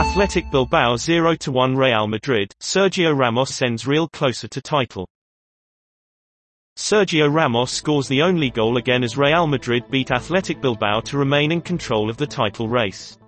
Athletic Bilbao 0-1 Real Madrid, Sergio Ramos sends Real closer to title. Sergio Ramos scores the only goal again as Real Madrid beat Athletic Bilbao to remain in control of the title race.